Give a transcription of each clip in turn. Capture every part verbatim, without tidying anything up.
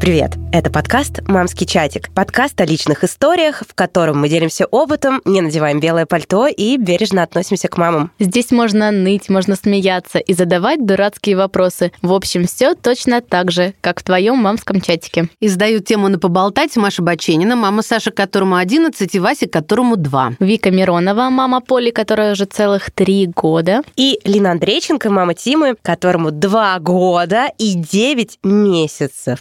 Привет! Это подкаст «Мамский чатик». Подкаст о личных историях, в котором мы делимся опытом, не надеваем белое пальто и бережно относимся к мамам. Здесь можно ныть, можно смеяться и задавать дурацкие вопросы. В общем, все точно так же, как в твоем мамском чатике. Издают тему на поболтать Маша Баченина, мама Саши, которому одиннадцать, и Васе, которому два. Вика Миронова, мама Поли, которая уже целых три года. И Лина Андрейченко, мама Тимы, которому два года и девять месяцев.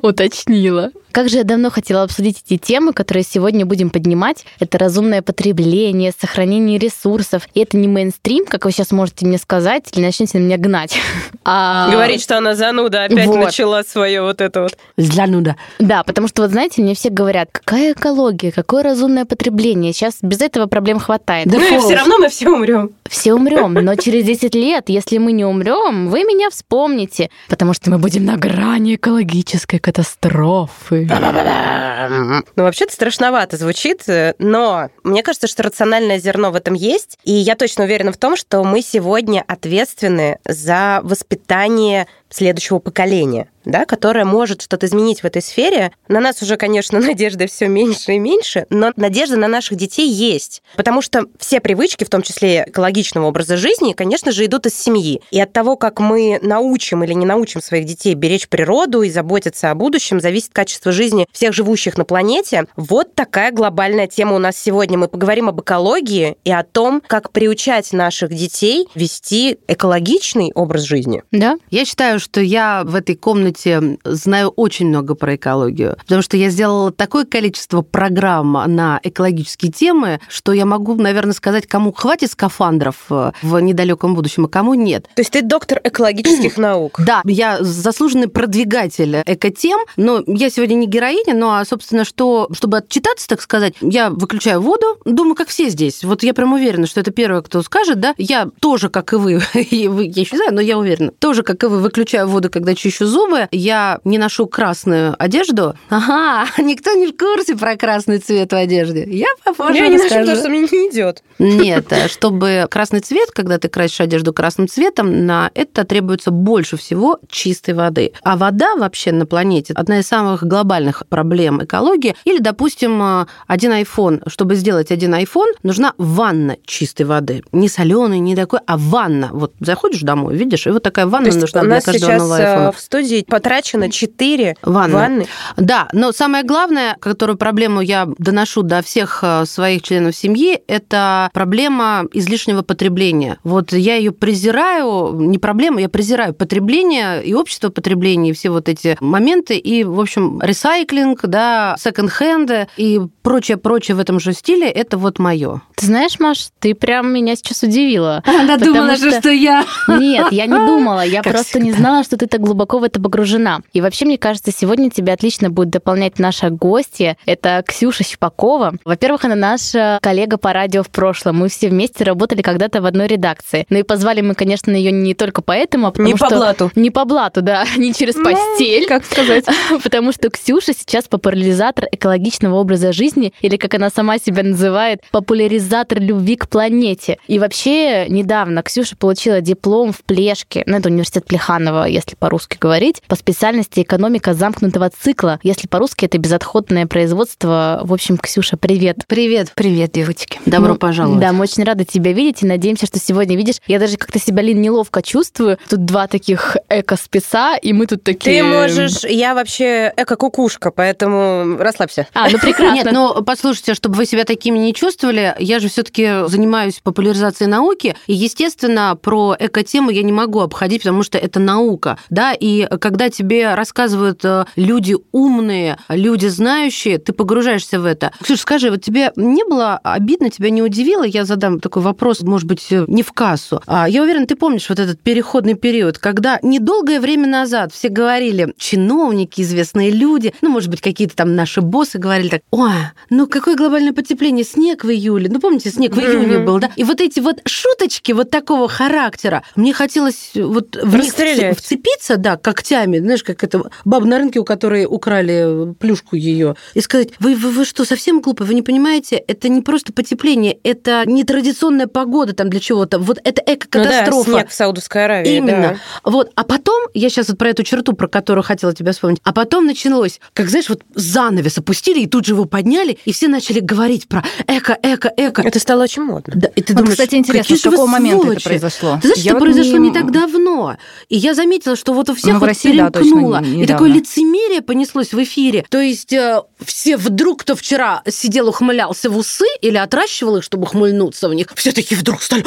Уточнила. Как же я давно хотела обсудить эти темы, которые сегодня будем поднимать. Это разумное потребление, сохранение ресурсов. И это не мейнстрим, как вы сейчас можете мне сказать, или начнете на меня гнать. А... Говорить, что она зануда, опять вот. Начала свое вот это вот. Зануда. Да, потому что, вот знаете, мне все говорят, какая экология, какое разумное потребление. Сейчас без этого проблем хватает. Да ну, все равно мы все умрем. Все умрем, но через десять лет, если мы не умрем, вы меня вспомните, потому что мы будем на грани экологической катастрофы. Ну, вообще-то страшновато звучит, но мне кажется, что рациональное зерно в этом есть, и я точно уверена в том, что мы сегодня ответственны за воспитание следующего поколения, да, которое может что-то изменить в этой сфере. На нас уже, конечно, надежды все меньше и меньше, но надежда на наших детей есть, потому что все привычки, в том числе экологичного образа жизни, конечно же, идут из семьи. И от того, как мы научим или не научим своих детей беречь природу и заботиться о будущем, зависит качество жизни всех живущих на планете. Вот такая глобальная тема у нас сегодня. Мы поговорим об экологии и о том, как приучать наших детей вести экологичный образ жизни. Да, я считаю, что я в этой комнате знаю очень много про экологию, потому что я сделала такое количество программ на экологические темы, что я могу, наверное, сказать, кому хватит скафандров в недалеком будущем, а кому нет. То есть ты доктор экологических наук? Да, я заслуженный продвигатель экотем, но я сегодня не героиня, ну а, собственно, что, чтобы отчитаться, так сказать, я выключаю воду, думаю, как все здесь. Вот я прям уверена, что это первое, кто скажет, да, я тоже, как и вы, и вы я еще не знаю, но я уверена, тоже, как и вы, выключаю воду, когда чищу зубы, я не ношу красную одежду. Ага, никто не в курсе про красный цвет в одежде. Я попозже Я не расскажу. Ношу, потому что мне не идет. Нет, чтобы красный цвет, когда ты красишь одежду красным цветом, на это требуется больше всего чистой воды. А вода вообще на планете одна из самых глобальных проблем экологии. Или, допустим, один айфон. Чтобы сделать один айфон, нужна ванна чистой воды. Не соленой, не такой, а ванна. Вот заходишь домой, видишь, и вот такая ванна То нужна для каждого. Сейчас в студии потрачено четыре ванны. ванны. Да, но самое главное, которую проблему я доношу до всех своих членов семьи, это проблема излишнего потребления. Вот я ее презираю, не проблема, я презираю потребление и общество потребления, и все вот эти моменты, и, в общем, ресайклинг, да, секонд-хенды и прочее-прочее в этом же стиле, это вот мое. Ты знаешь, Маш, ты прям меня сейчас удивила. Она думала же, что... что я... Нет, я не думала, я как просто всегда. не знала, что ты так глубоко в это погружена. И вообще, мне кажется, сегодня тебя отлично будет дополнять наша гостья. Это Ксюша Щепакова. Во-первых, она наша коллега по радио в прошлом. Мы все вместе работали когда-то в одной редакции. Ну и позвали мы, конечно, ее не только поэтому, а потому не что... Не по блату. Не по блату, да, не через постель. Как сказать. Потому что Ксюша сейчас популяризатор экологичного образа жизни, или, как она сама себя называет, популяризатор любви к планете. И вообще, недавно Ксюша получила диплом в Плешке. Ну, это университет Плеханова, если по-русски говорить, по специальности экономика замкнутого цикла. Если по-русски, это безотходное производство. В общем, Ксюша, привет. Привет. Привет, девочки. Добро ну, пожаловать. Да, мы очень рады тебя видеть и надеемся, что сегодня видишь. Я даже как-то себя, Лин, неловко чувствую. Тут два таких эко-спеца, и мы тут такие... Ты можешь... Я вообще эко-кукушка, поэтому расслабься. А, ну прекрасно. Нет, ну послушайте, чтобы вы себя такими не чувствовали, я же все-таки занимаюсь популяризацией науки, и, естественно, про эко-тему я не могу обходить, потому что это наука. Да, и когда тебе рассказывают люди умные, люди знающие, ты погружаешься в это. Ксюш, скажи, вот тебе не было обидно, тебя не удивило? Я задам такой вопрос, может быть, не в кассу. Я уверена, ты помнишь вот этот переходный период, когда недолгое время назад все говорили, чиновники, известные люди, ну, может быть, какие-то там наши боссы говорили так, ой, ну, какое глобальное потепление, снег в июле. Ну, помните, снег в июне был, да? И вот эти вот шуточки вот такого характера, мне хотелось вот в них прям вцепиться, да, когтями, знаешь, как это баба на рынке, у которой украли плюшку ее, и сказать: вы, вы, вы что, совсем глупые, вы не понимаете, это не просто потепление, это нетрадиционная погода там для чего-то, вот это эко-катастрофа. Ну да, снег в Саудовской Аравии. Именно. Да. Вот. А потом, я сейчас вот про эту черту, про которую хотела тебя вспомнить, а потом началось, как, знаешь, вот занавес опустили, и тут же его подняли, и все начали говорить про эко, эко, эко. Это стало очень модно. Да, и ты вот, думаешь, кстати, интересно, с какого момента это произошло? Ты знаешь, я это вот произошло не... не так давно. И я заметила, что вот у всех ну, вот России, перемкнуло. Да, и такое лицемерие понеслось в эфире. То есть э, все вдруг, кто вчера сидел, ухмылялся в усы или отращивал их, чтобы хмыльнуться в них, все такие вдруг стали...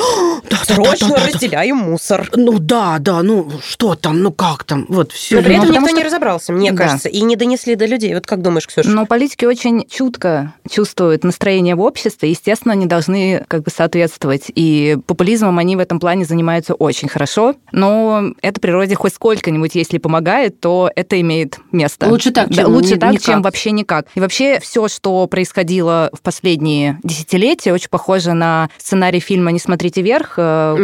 Да, срочно да, да, да, разделяем да. мусор. Ну да, да, ну что там, ну как там, вот все. Но при этом ну, никто что... не разобрался, мне да. кажется, и не донесли до людей. Вот как думаешь, Ксюша? Но политики очень чутко чувствуют настроение в обществе, естественно, они должны как бы соответствовать. И популизмом они в этом плане занимаются очень хорошо, но это природе хоть сколько-нибудь, если помогает, то это имеет место. Лучше так, чем, да, лучше ни, так, чем вообще никак. И вообще все, что происходило в последние десятилетия, очень похоже на сценарий фильма «Не смотрите вверх». Кто,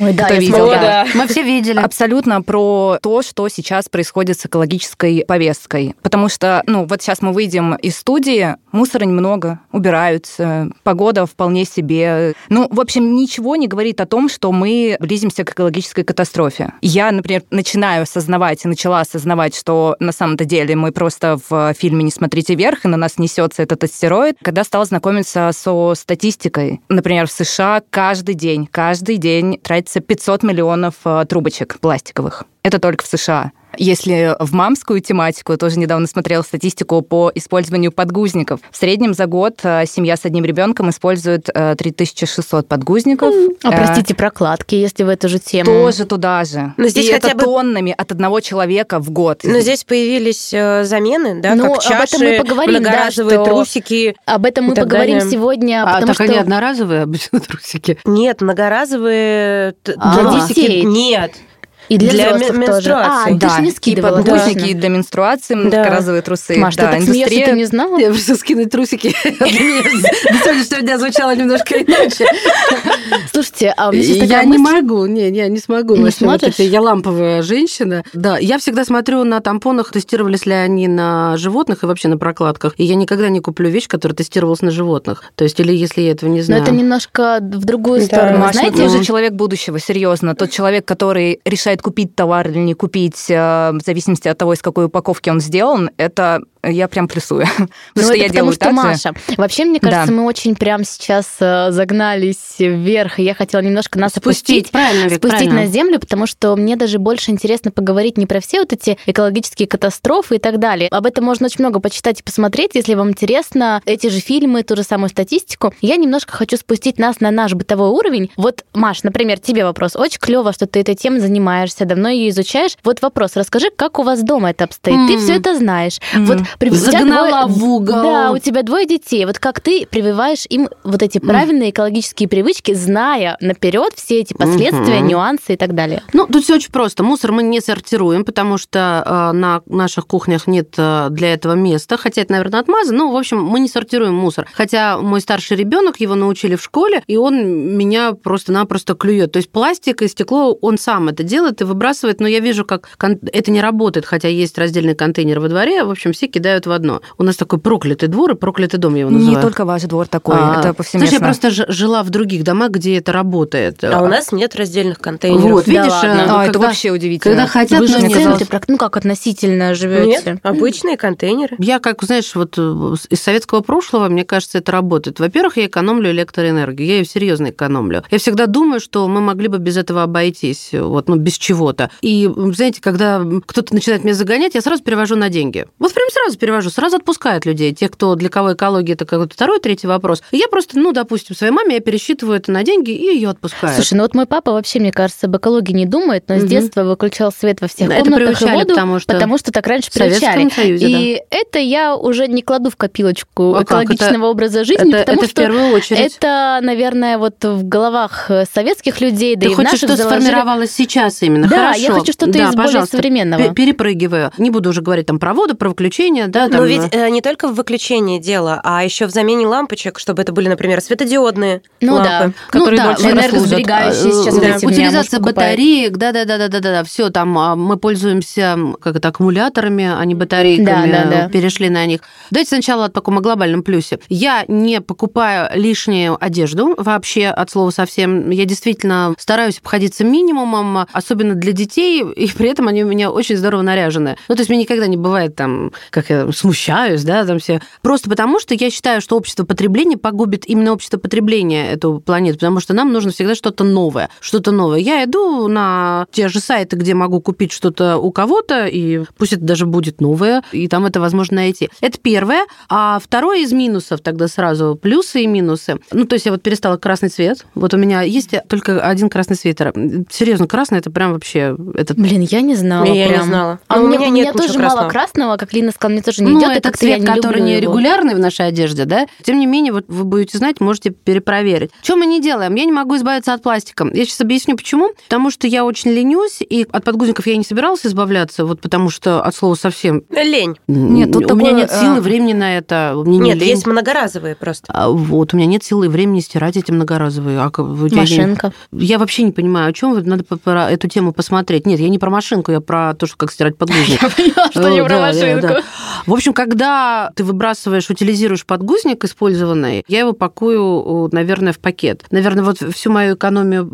Ой, да, кто видел? Смогла, да. Да. Мы все видели. Абсолютно про то, что сейчас происходит с экологической повесткой. Потому что, ну, вот сейчас мы выйдем из студии, мусора немного, убираются, погода вполне себе. Ну, в общем, ничего не говорит о том, что мы близимся к экологической катастрофе. Я, например, начинаю осознавать и начала осознавать, что на самом-то деле мы просто в фильме «Не смотрите вверх», и на нас несется этот астероид, когда стала знакомиться со статистикой. Например, в США каждый день, каждый день тратится пятьсот миллионов трубочек пластиковых. Это только в США. Если в мамскую тематику, тоже недавно смотрела статистику по использованию подгузников. В среднем за год семья с одним ребенком использует три тысячи шестьсот подгузников. А, простите, прокладки, если в эту же тему. Тоже туда же. Но здесь и хотя это бы... тоннами от одного человека в год. Но здесь появились замены, да, ну, как чаши, многоразовые да, трусики. Об этом мы поговорим далее. Сегодня. А так что... они одноразовые обычно трусики? Нет, многоразовые а, трусики. Для детей? Нет. И для, для менструации. Тоже. А, да. Ты же не скидывала. И подгузники, да. И для менструации, многоразовые да. трусы. Маш, да, ты так индустрия... смеешься, ты не знала? Я просто скинуть трусики. До сегодняшнего дня звучало немножко иначе. Слушайте, а у меня сейчас такая мысль... Я не могу, не, я не смогу. Не смотришь? Я ламповая женщина. Да, я всегда смотрю на тампонах, тестировались ли они на животных и вообще на прокладках. И я никогда не куплю вещь, которая тестировалась на животных. То есть, или если я этого не знаю. Но это немножко в другую сторону. Знаете, уже человек будущего, серьезно. Тот человек, который решает купить товар или не купить, в зависимости от того, из какой упаковки он сделан, это... Я прям плюсую. Потому ну, что я делаю так же. Потому что Маша. Вообще, мне кажется, да. мы очень прям сейчас загнались вверх. Я хотела немножко нас спустить, опустить. Правильно, Вик, спустить правильно. На землю, потому что мне даже больше интересно поговорить не про все вот эти экологические катастрофы и так далее. Об этом можно очень много почитать и посмотреть, если вам интересно. Эти же фильмы, ту же самую статистику. Я немножко хочу спустить нас на наш бытовой уровень. Вот, Маш, например, тебе вопрос. Очень клево, что ты этой темой занимаешься, давно ее изучаешь. Вот вопрос. Расскажи, как у вас дома это обстоит? Mm. Ты все это знаешь. Mm. Вот загнала двое... в угол. Да, у тебя двое детей. Вот как ты прививаешь им вот эти правильные экологические привычки, зная наперед все эти последствия, угу. нюансы и так далее? Ну, тут все очень просто. Мусор мы не сортируем, потому что на наших кухнях нет для этого места. Хотя это, наверное, отмазано. Но, в общем, мы не сортируем мусор. Хотя мой старший ребенок, его научили в школе, и он меня просто-напросто клюет. То есть пластик и стекло он сам это делает и выбрасывает. Но я вижу, как это не работает, хотя есть раздельный контейнер во дворе. В общем, все кидают в одно. У нас такой проклятый двор и проклятый дом, я его называю. Не только ваш двор такой, а, это повсеместно. Слушай, я просто ж- жила в других домах, где это работает. А, а у нас нет раздельных контейнеров. Вот, видишь, да ладно. А, когда, это вообще удивительно. Когда хотят, вы же в центре, ну как относительно живете? Нет, обычные контейнеры. Я, как, знаешь, вот из советского прошлого, мне кажется, это работает. Во-первых, я экономлю электроэнергию, я ее серьезно экономлю. Я всегда думаю, что мы могли бы без этого обойтись, вот, ну, без чего-то. И, знаете, когда кто-то начинает меня загонять, я сразу перевожу на деньги. Вот прям сразу Сразу перевожу, сразу отпускают людей. Тех, кто для кого экология, это какой-то второй, третий вопрос. И я просто, ну, допустим, своей маме я пересчитываю это на деньги и ее отпускаю. Слушай, ну вот мой папа вообще, мне кажется, об экологии не думает, но угу. с детства выключал свет во всех это комнатах и воду, потому что, потому что так раньше привычали. И да. это я уже не кладу в копилочку а экологичного это, образа жизни, это, потому это что в первую очередь. Это, наверное, вот в головах советских людей, да ты и в наших заложили. Ты хочешь, что сформировалось сейчас современно. Да, хорошо. Я хочу что-то да, из более современного. Перепрыгиваю. Не буду уже говорить там про воду, про выключение. Да, там... Но ведь э, не только в выключении дело, а еще в замене лампочек, чтобы это были, например, светодиодные ну, лампы, да. которые ну, дольше да, энергосберегающие сейчас. Да. Эти утилизация батареек, да-да-да-да-да-да. Все там мы пользуемся как это, аккумуляторами, а не батарейками. Да, да, да. Перешли на них. Давайте сначала о таком глобальном плюсе. Я не покупаю лишнюю одежду вообще, от слова совсем. Я действительно стараюсь обходиться минимумом, особенно для детей, и при этом они у меня очень здорово наряжены. Ну, то есть мне никогда не бывает там, как я смущаюсь, да, там все. Просто потому, что я считаю, что общество потребления погубит именно общество потребления эту планету, потому что нам нужно всегда что-то новое. Что-то новое. Я иду на те же сайты, где могу купить что-то у кого-то, и пусть это даже будет новое, и там это возможно найти. Это первое. А второе из минусов, тогда сразу плюсы и минусы. Ну, то есть я вот перестала красный цвет. Вот у меня есть только один красный свитер. Серьезно, красный, это прям вообще... Это... Блин, я не знала. Я прям. не знала. А у меня, у меня, нет у меня тоже красного. Мало красного, как Лина сказала, мне тоже не ну, идет. Ну, это цвет, не который не регулярный в нашей одежде, да? Тем не менее, вот вы будете знать, можете перепроверить. Что мы не делаем? Я не могу избавиться от пластика. Я сейчас объясню, почему. Потому что я очень ленюсь, и от подгузников я не собиралась избавляться, вот потому что от слова совсем... Лень. Нет, тут у такое... меня нет силы, времени на это. Мне нет, не есть многоразовые просто. А вот, у меня нет силы и времени стирать эти многоразовые. А, машинка. Я вообще не понимаю, о чем вы. Надо про эту тему посмотреть. Нет, я не про машинку, я про то, что как стирать подгузник. Я поняла, что не про машинку. В общем, когда ты выбрасываешь, утилизируешь подгузник использованный, я его пакую, наверное, в пакет. Наверное, вот всю мою экономию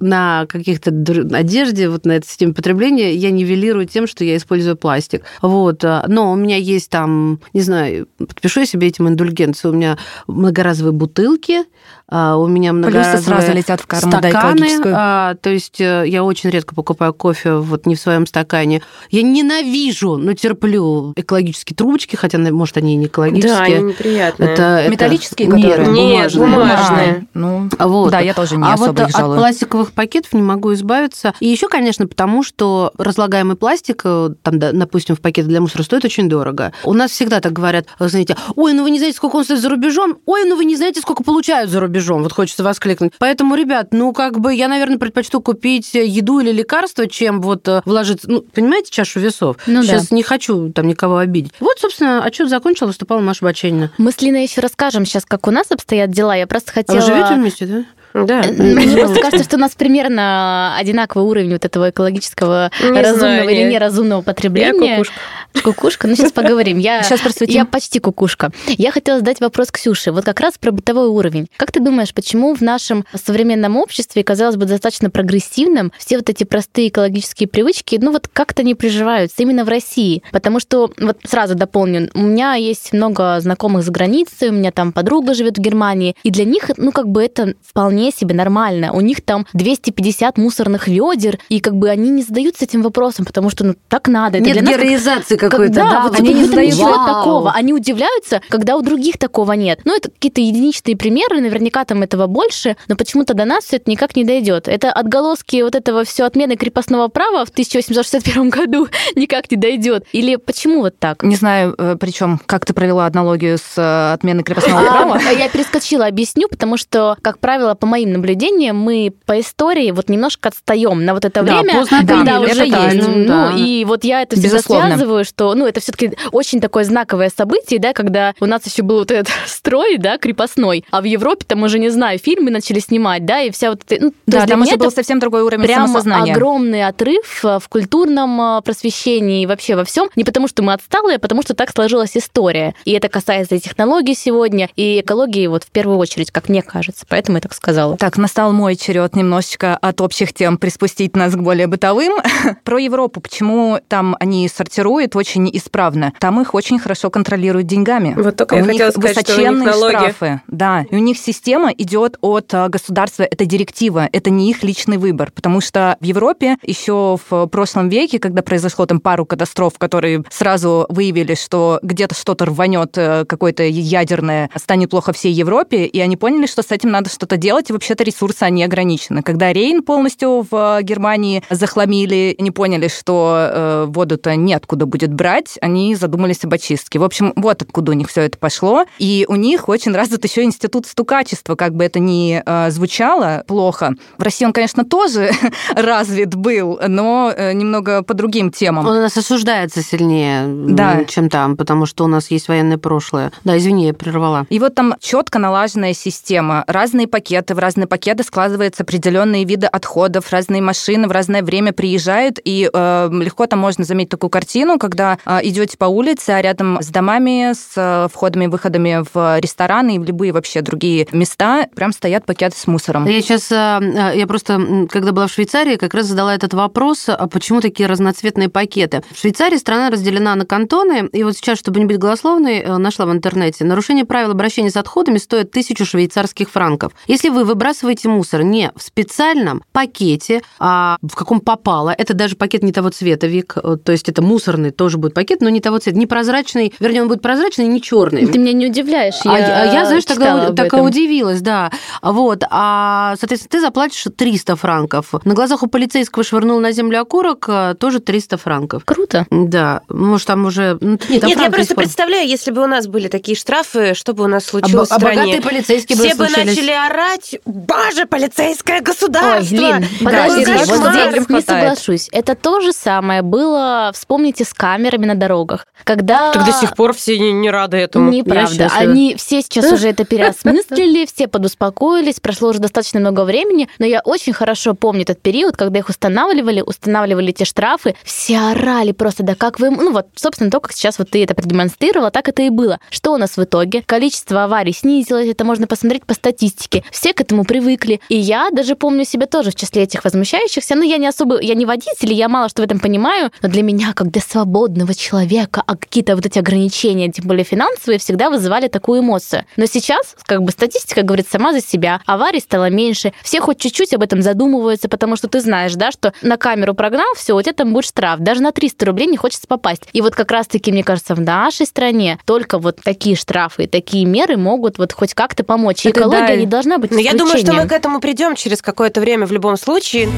на каких-то одежде, вот на этой системе потребления я нивелирую тем, что я использую пластик. Вот. Но у меня есть там, не знаю, подпишу я себе этим индульгенцию, у меня многоразовые бутылки, у меня многоразовые плюсы сразу летят в карму, стаканы, да, то есть я очень редко покупаю кофе вот не в своем стакане. Я ненавижу, но терплю экологические трубочки, хотя, может, они и не экологические. Да, они неприятные. Это, металлические, это... которые? Нет, бумажные. бумажные. А, ну, вот. Да, я тоже не а особо вот их жалую. А вот от пластиковых пакетов не могу избавиться. И еще, конечно, потому что разлагаемый пластик, там, допустим, в пакеты для мусора стоит очень дорого. У нас всегда так говорят, знаете, ой, ну вы не знаете, сколько он стоит за рубежом, ой, ну вы не знаете, сколько получают за рубежом. Вот хочется воскликнуть. Поэтому, ребят, ну, как бы я, наверное, предпочту купить еду или лекарство, чем вот вложить, ну, понимаете, чашу весов? Ну, сейчас да. Не хочу там никого обидеть. Вот, собственно, отчет закончила, выступала Маша Баченина. Мы с Линой еще расскажем сейчас, как у нас обстоят дела. Я просто хотела... А вы живете вместе, да? Да. Мне просто кажется, что у нас примерно одинаковый уровень вот этого экологического не разумного знаю, или неразумного потребления. Я кукушка. Кукушка? Ну, сейчас поговорим. Я, сейчас я почти кукушка. Я хотела задать вопрос Ксюше. Вот как раз про бытовой уровень. Как ты думаешь, почему в нашем современном обществе, казалось бы, достаточно прогрессивном, все вот эти простые экологические привычки, ну, вот как-то не приживаются именно в России? Потому что, вот сразу дополню, у меня есть много знакомых за границей, у меня там подруга живет в Германии, и для них, ну, как бы это вполне себе нормально. У них там двести пятьдесят мусорных ведер, и как бы они не задаются этим вопросом, потому что ну так надо. Это нет героизации как... какой-то. Да, да, вот они не задаются такого. Они удивляются, когда у других такого нет. Ну, это какие-то единичные примеры, наверняка там этого больше, но почему-то до нас все это никак не дойдет. Это отголоски вот этого все отмены крепостного права в тысяча восемьсот шестьдесят первом году никак не дойдет. Или почему вот так? Не знаю, причем как ты провела аналогию с отменой крепостного права. Я перескочила, объясню, потому что, как правило, по моим наблюдениям, мы по истории вот немножко отстаем на вот это да, время, поздно, когда да, уже есть. Тайну, ну, да. И вот я это всегда безусловно связываю, что ну, это все-таки очень такое знаковое событие, да, когда у нас еще был вот этот строй, да, крепостной, а в Европе там уже, не знаю, фильмы начали снимать, да, и вся вот эта... Ну, да, там уже был совсем другой уровень самосознания. Прямо огромный отрыв в культурном просвещении и вообще во всем, не потому что мы отсталые, а потому что так сложилась история. И это касается и технологий сегодня, и экологии вот в первую очередь, как мне кажется. Поэтому я так сказала. Так, настал мой черед немножечко от общих тем приспустить нас к более бытовым. Про Европу. Почему там они сортируют очень исправно? Там их очень хорошо контролируют деньгами. Вот только я хотела сказать, что у них высоченные штрафы. Да, и у них система идет от государства. Это директива, это не их личный выбор. Потому что в Европе еще в прошлом веке, когда произошло там пару катастроф, которые сразу выявили, что где-то что-то рванет, какое-то ядерное, станет плохо всей Европе, и они поняли, что с этим надо что-то делать, и вообще-то ресурсы, они ограничены. Когда Рейн полностью в Германии захламили, не поняли, что э, воду-то неоткуда будет будет брать, они задумались об очистке. В общем, вот откуда у них все это пошло. И у них очень развит еще институт стукачества, как бы это ни э, звучало плохо. В России он, конечно, тоже развит был, но немного по другим темам. Он у нас осуждается сильнее, да. чем там, потому что у нас есть военное прошлое. Да, извини, я прервала. И вот там четко налаженная система. Разные пакеты, в разные пакеты складываются определенные виды отходов, разные машины в разное время приезжают, и э, легко там можно заметить такую картину, когда э, идете по улице, а рядом с домами, с э, входами и выходами в рестораны и в любые вообще другие места прям стоят пакеты с мусором. Я сейчас, э, я просто, когда была в Швейцарии, как раз задала этот вопрос, а почему такие разноцветные пакеты? В Швейцарии страна разделена на кантоны, и вот сейчас, чтобы не быть голословной, нашла в интернете, нарушение правил обращения с отходами стоит тысячу швейцарских франков. Если вы выбрасываете мусор не в специальном пакете, а в каком попало, это даже пакет не того цвета, Вик, то есть это мусорный тоже будет пакет, но не того цвета, не прозрачный, вернее, он будет прозрачный, не черный. Ты меня не удивляешь, я а, Я, знаешь, тогда так удивилась, да. Вот, а, соответственно, ты заплатишь триста франков. На глазах у полицейского швырнул на землю окурок, тоже триста франков. Круто. Да, может, там уже... Ну, нет, там нет я просто испор... представляю, если бы у нас были такие штрафы, что бы у нас случилось а, в стране. А богатые полицейские бы Все бы начали орать, боже, полицейское государство! Ой, блин, подожди, вот не соглашусь. Это то же самое было, вспомните, с камерами на дорогах. Когда... Так до сих пор все не, не рады этому. Неправда. Они все сейчас уже это переосмыслили, все подуспокоились, прошло уже достаточно много времени, но я очень хорошо помню этот период, когда их устанавливали, устанавливали те штрафы, все орали просто, да как вы... Ну вот, собственно, то, как сейчас вот ты это продемонстрировала, так это и было. Что у нас в итоге? Количество аварий снизилось, это можно посмотреть по статистике. Все к этому привыкли. И я даже помню себя тоже в числе этих возмущающихся, но я не особо, я не водитель, я мало что в этом понимаю, но для меня, как для свободного человека, а какие-то вот эти ограничения, тем более финансовые, всегда вызывали такую эмоцию. Но сейчас, как бы статистика говорит сама за себя, аварий стало меньше, все хоть чуть-чуть об этом задумываются, потому что ты знаешь, да, что на камеру прогнал, все, у тебя там будет штраф, даже на триста рублей не хочется попасть. И вот как раз-таки, мне кажется, в нашей стране только вот такие штрафы и такие меры могут вот хоть как-то помочь. И экология да. не должна быть исключением. Но я думаю, что мы к этому придем через какое-то время в любом случае.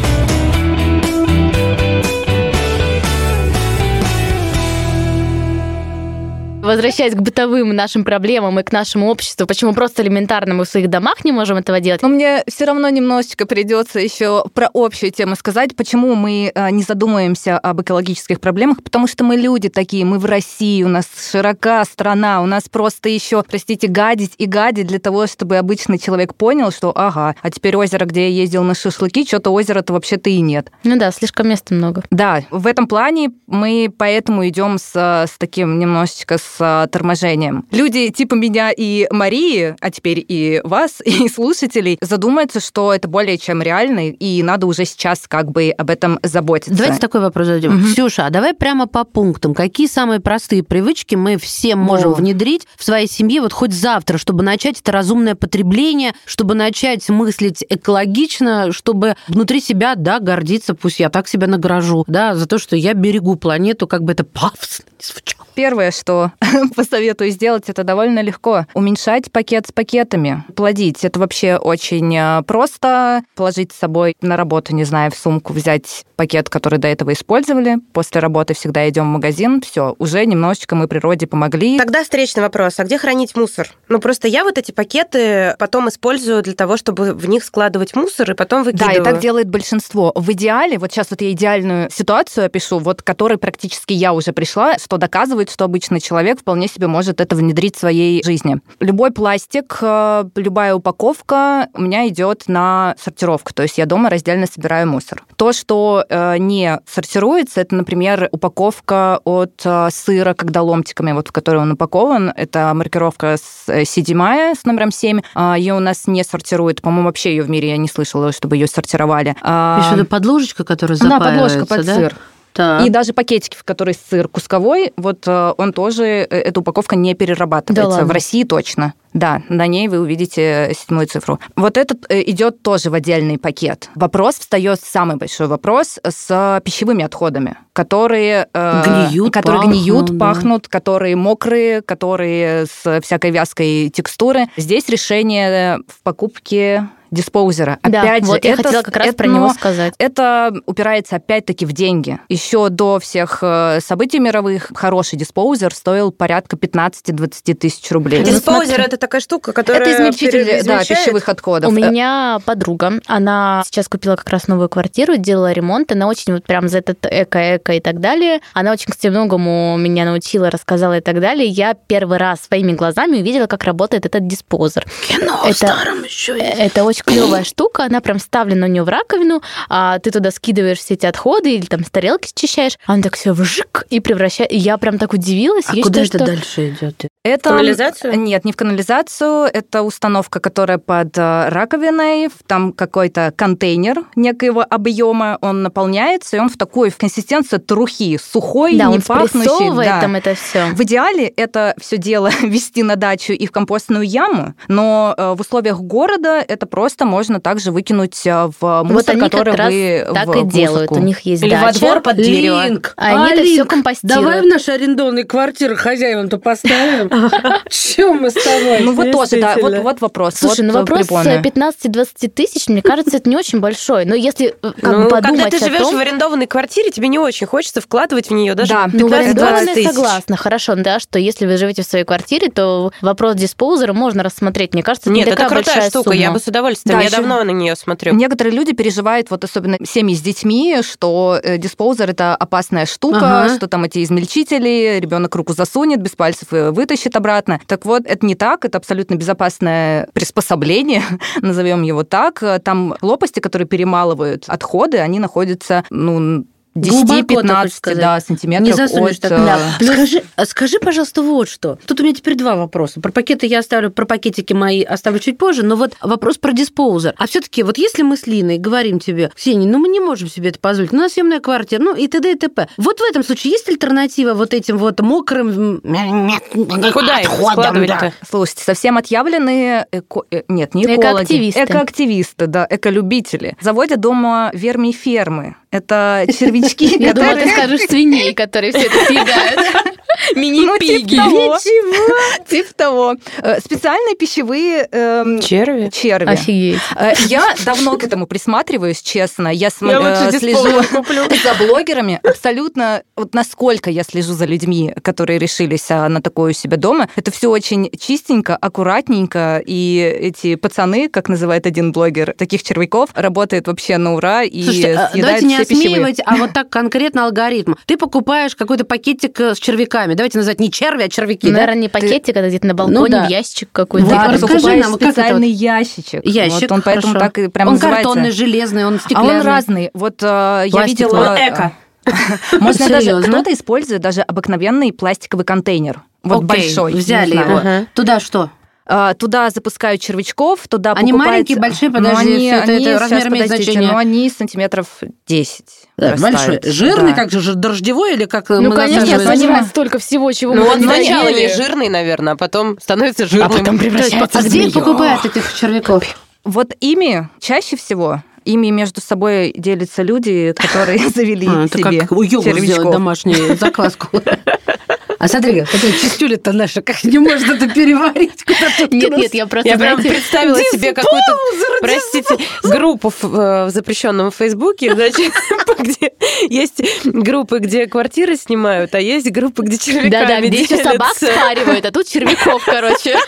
Возвращаясь к бытовым нашим проблемам и к нашему обществу, почему просто элементарно мы в своих домах не можем этого делать? Но мне все равно немножечко придется еще про общую тему сказать, почему мы не задумываемся об экологических проблемах, потому что мы люди такие, мы в России, у нас широка страна, у нас просто еще, простите, гадить и гадить для того, чтобы обычный человек понял, что ага, а теперь озеро, где я ездил на шашлыки, что-то озера-то вообще-то и нет. Ну да, слишком места много. Да, в этом плане мы поэтому идем с, с таким немножечко с с торможением. Люди типа меня и Марии, а теперь и вас, и слушателей, задумаются, что это более чем реально, и надо уже сейчас как бы об этом заботиться. Давайте такой вопрос зададим. Угу. Ксюша, а давай прямо по пунктам. Какие самые простые привычки мы все можем О. внедрить в своей семье вот хоть завтра, чтобы начать это разумное потребление, чтобы начать мыслить экологично, чтобы внутри себя, да, гордиться, пусть я так себя награжу, да, за то, что я берегу планету, как бы это пафосно не звучало. Первое, что посоветую сделать, это довольно легко. Уменьшать пакет с пакетами. Плодить. Это вообще очень просто. Положить с собой на работу, не знаю, в сумку взять пакет, который до этого использовали. После работы всегда идем в магазин. Все, уже немножечко мы природе помогли. Тогда встречный вопрос. А где хранить мусор? Ну, просто я вот эти пакеты потом использую для того, чтобы в них складывать мусор и потом выкидываю. Да, и так делает большинство. В идеале, вот сейчас вот я идеальную ситуацию опишу, вот к которой практически я уже пришла, что доказывает, что обычный человек вполне себе может это внедрить в своей жизни. Любой пластик, любая упаковка у меня идет на сортировку. То есть я дома раздельно собираю мусор. То, что не сортируется, это, например, упаковка от сыра, когда ломтиками, вот в которой он упакован. Это маркировка с седьмая, с номером семь. Ее у нас не сортируют. По-моему, вообще ее в мире я не слышала, чтобы ее сортировали. Еще это подложечка, которая запаивается, да? Подложка под да? сыр. Так. И даже пакетики, в которые сыр кусковой, вот он тоже, эта упаковка не перерабатывается. Да в России точно. Да, на ней вы увидите седьмую цифру. Вот этот идет тоже в отдельный пакет. Вопрос встает, самый большой вопрос, с пищевыми отходами, которые гниют, которые пахнут, гниют, пахнут да. которые мокрые, которые с всякой вязкой текстуры. Здесь решение в покупке диспоузера. Опять да, же, вот я это, хотела как раз это, про него сказать. Это упирается опять-таки в деньги. Еще до всех событий мировых хороший диспоузер стоил порядка пятнадцать-двадцать тысяч рублей. Диспоузер — это такая штука, которая... Это измельчитель да, пищевых отходов. У меня подруга, она сейчас купила как раз новую квартиру, делала ремонт, она очень вот прям за этот эко-эко и так далее. Она очень, кстати, многому меня научила, рассказала и так далее. Я первый раз своими глазами увидела, как работает этот диспоузер. Кино это, в старом еще есть. Это очень клевая штука, она прям вставлена у нее в раковину, а ты туда скидываешь все эти отходы или там с тарелки счищаешь, она так все вжик и превращает. Я прям так удивилась. А куда это дальше идет? Это... В канализацию? Нет, не в канализацию. Это установка, которая под раковиной, там какой-то контейнер некоего объема, он наполняется, и он в такой в консистенции трухи, сухой, да, не он пахнущий. Да, он спрессовывает там это все. В идеале это все дело везти на дачу и в компостную яму, но в условиях города это просто можно также выкинуть в мусор, вот который вы так в и делают. Мусорку. У них есть Или дача. Во двор под дерево. Линк. Они а это линк. Все компостируют. Давай в наши арендованные квартиры хозяевам-то поставим. Чем мы с тобой? Ну вот тоже, да, вот вопрос. Слушай, ну вопрос пятнадцать-двадцать тысяч, мне кажется, это не очень большой. Но если подумать о том... Когда ты живешь в арендованной квартире, тебе не очень хочется вкладывать в нее даже пятнадцать-двадцать тысяч. Согласна, хорошо, да, что если вы живете в своей квартире, то вопрос диспоузера можно рассмотреть. Мне кажется, не такая большая штука. Я бы с удовольствием, я давно на нее смотрю. Некоторые люди переживают, вот особенно семьи с детьми, что диспоузер — это опасная штука, ага. что там эти измельчители, ребенок руку засунет, без пальцев ее вытащит обратно. Так вот, это не так, это абсолютно безопасное приспособление, назовем его так. Там лопасти, которые перемалывают отходы, они находятся, ну, десять-пятнадцать да, сантиметров. Не засунешь от... так. Да. Скажи, скажи, пожалуйста, вот что. Тут у меня теперь два вопроса. Про пакеты я оставлю, про пакетики мои оставлю чуть позже, но вот вопрос про диспоузер. А все-таки вот если мы с Линой говорим тебе, Ксения, ну мы не можем себе это позволить, у нас съемная квартира, ну и т.д. и т.п. Вот в этом случае есть альтернатива вот этим вот мокрым Куда отходам? Да. Слушайте, совсем отъявленные эко... нет, не экологи. Экоактивисты. Экоактивисты, да, эколюбители. Заводят дома вермифермы. Это червячки, которые... Я думала, ты скажешь свиней, которые все это съедают. Мини-пиги. Ну, типа того. Типа того. Специальные пищевые... Эм, черви? Черви. Офигеть. Я давно к этому присматриваюсь, честно. Я, см... я слежу за блогерами. Абсолютно, вот насколько я слежу за людьми, которые решились на такое у себя дома, это все очень чистенько, аккуратненько. И эти пацаны, как называет один блогер, таких червяков, работают вообще на ура и съедают все пищевые. Слушайте, давайте не осмеивать, а вот так конкретно алгоритм. Ты покупаешь какой-то пакетик с червяками. Давайте назвать не черви, а червяки. Наверное, да? не пакетик, а где-то на балконе, ну, да. ящичек какой-то. Да, вот расскажи нам, специальный ящичек. Ящик, вот он хорошо. Поэтому так и прям он называется. Он картонный, железный, он стеклянный. А он разный. Вот э, я видела... Он эко. Можно даже... Кто-то использует даже обыкновенный пластиковый контейнер. Вот большой. Взяли его. Туда что? Туда запускают червячков, туда покупают... Они маленькие, большие, подожди, они, это, они это размер имеет значение. Но они сантиметров десять. Да, большой. Жирный, да. Как же, дождевой или как... Ну, мы конечно, занимает столько всего, чего ну, мы не знали. Сначала не жирный, наверное, а потом становится жирным. А потом превращается в змею. А где покупают этих червяков? Вот ими чаще всего... Ими между собой делятся люди, которые завели себе червячков. Это как у Ёлы сделать домашнюю закваску. А смотри, какая чистюля-то наша, как не можно это переварить. Нет, нет, я просто... Я прям представила себе какую-то, простите, группу в запрещенном Фейсбуке, значит, где есть группы, где квартиры снимают, а есть группы, где червяками делятся. Да-да, где еще собак спаривают, а тут червяков, короче.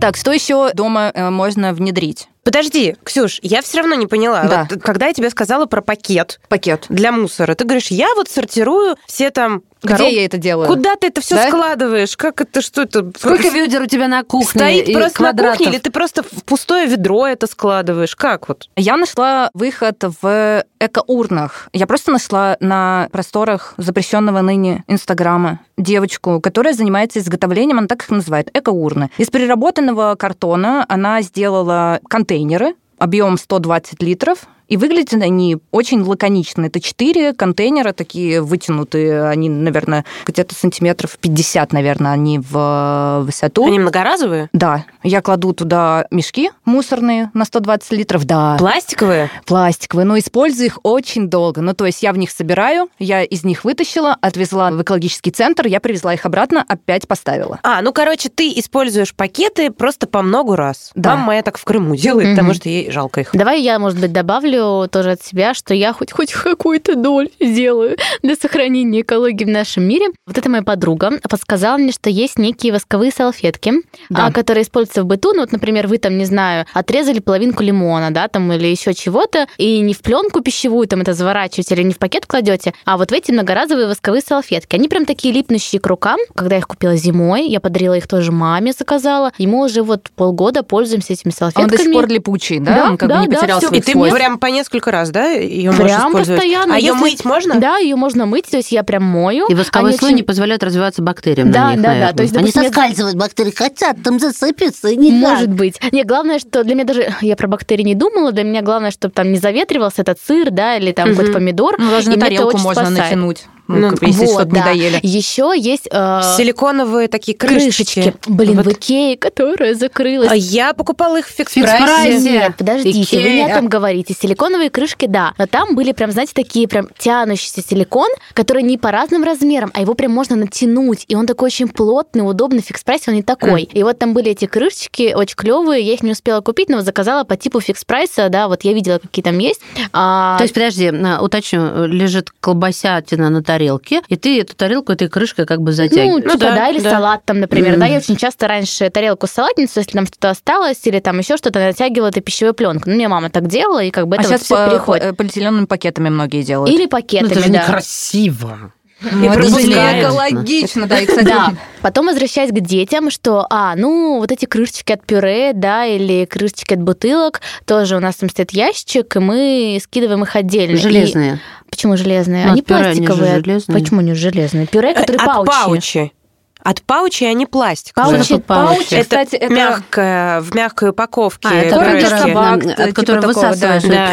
Так, что еще дома можно внедрить? Подожди, Ксюш, я все равно не поняла. Да. Вот, когда я тебе сказала про пакет, пакет для мусора, ты говоришь, я вот сортирую все там... Где короб... я это делаю? Куда ты это все да? складываешь? Как это, что это? Сколько ведер у тебя на кухне? Стоит и просто квадратов. На кухне, или ты просто в пустое ведро это складываешь? Как вот? Я нашла выход в экоурнах. Я просто нашла на просторах запрещенного ныне Инстаграма девочку, которая занимается изготовлением, она так их называет, экоурны. Из переработанного картона она сделала контейнер, объем сто двадцать литров, И выглядят они очень лаконично. Это четыре контейнера такие вытянутые. Они, наверное, где-то сантиметров пятьдесят, наверное, они в высоту. Они многоразовые? Да. Я кладу туда мешки мусорные на сто двадцать литров. Да. Пластиковые? Пластиковые. Но использую их очень долго. Ну, то есть я в них собираю, я из них вытащила, отвезла в экологический центр, я привезла их обратно, опять поставила. А, ну, короче, ты используешь пакеты просто по много раз. Да. Мама моя так в Крыму делает, угу. потому что ей жалко их. Давай я, может быть, добавлю тоже от себя, что я хоть, хоть какую-то долю делаю для сохранения экологии в нашем мире. Вот эта моя подруга подсказала мне, что есть некие восковые салфетки, да. которые используются в быту. Ну, вот, например, вы там, не знаю, отрезали половинку лимона, да, там, или еще чего-то, и не в пленку пищевую там это заворачиваете или не в пакет кладете, а вот в эти многоразовые восковые салфетки. Они прям такие липнущие к рукам. Когда я их купила зимой, я подарила их тоже маме, заказала. И мы уже вот полгода пользуемся этими салфетками. Он до сих пор липучий, да? да Он как да, бы не да, потерял да, свой свойств. И ты прям по несколько раз, да? Ее прям постоянно. А ее мыть можно? Да, ее можно мыть, то есть я прям мою. И восковой они слой очень... не позволяет развиваться бактериям да, на них, да, наверное. Да, то есть, допустим, они соскальзывают, бактерии хотят там засыпаться, и не может так. быть. Не, главное, что для меня даже... Я про бактерии не думала, для меня главное, чтобы там не заветривался этот сыр, да, или там какой-то помидор. Ну, даже на тарелку можно натянуть. Ну, если вот, что-то да. не доели. Еще есть... Э, силиконовые такие крышечки. крышечки. Блин, вот. В Икее, которая закрылась. А я покупала их в фикс-прайсе. Нет, подождите, Икея. Вы не о том говорите. Силиконовые крышки, да. Но там были прям, знаете, такие прям тянущийся силикон, который не по разным размерам, а его прям можно натянуть. И он такой очень плотный, удобный. В фикс-прайсе он не такой. Mm. И вот там были эти крышечки, очень клевые. Я их не успела купить, но заказала по типу фикс-прайса. Да, вот я видела, какие там есть. А... То есть, подожди, уточню, лежит колбасятина на тарелке. тарелки, и ты эту тарелку этой крышкой как бы затягиваешь. Ну, типа, да, да, или да. салат там, например. Mm. Да, я очень часто раньше тарелку салатницу, если там что-то осталось, или там еще что-то, натягивала этой пищевой пленкой. Ну, у меня мама так делала, и как бы а это вот все по- переходит. А сейчас полиэтиленовыми пакетами многие делают. Или пакетами, ну, это же да. некрасиво. Ну, это же экологично, да, и, кстати... Да. Потом возвращаясь к детям, что, а, ну, вот эти крышечки от пюре, да, или крышечки от бутылок, тоже у нас там стоит ящик, и мы скидываем их отдельно. Железные. И... Почему железные? Ну, они пластиковые. Они железные. Почему не железные? Пюре, которые от паучи. паучи. От паучи, они пластиковые. Паучи, паучи. Это, кстати, это... мягкое, в мягкой упаковке. А, это пюрешки, от типа которой высасываешь. Да.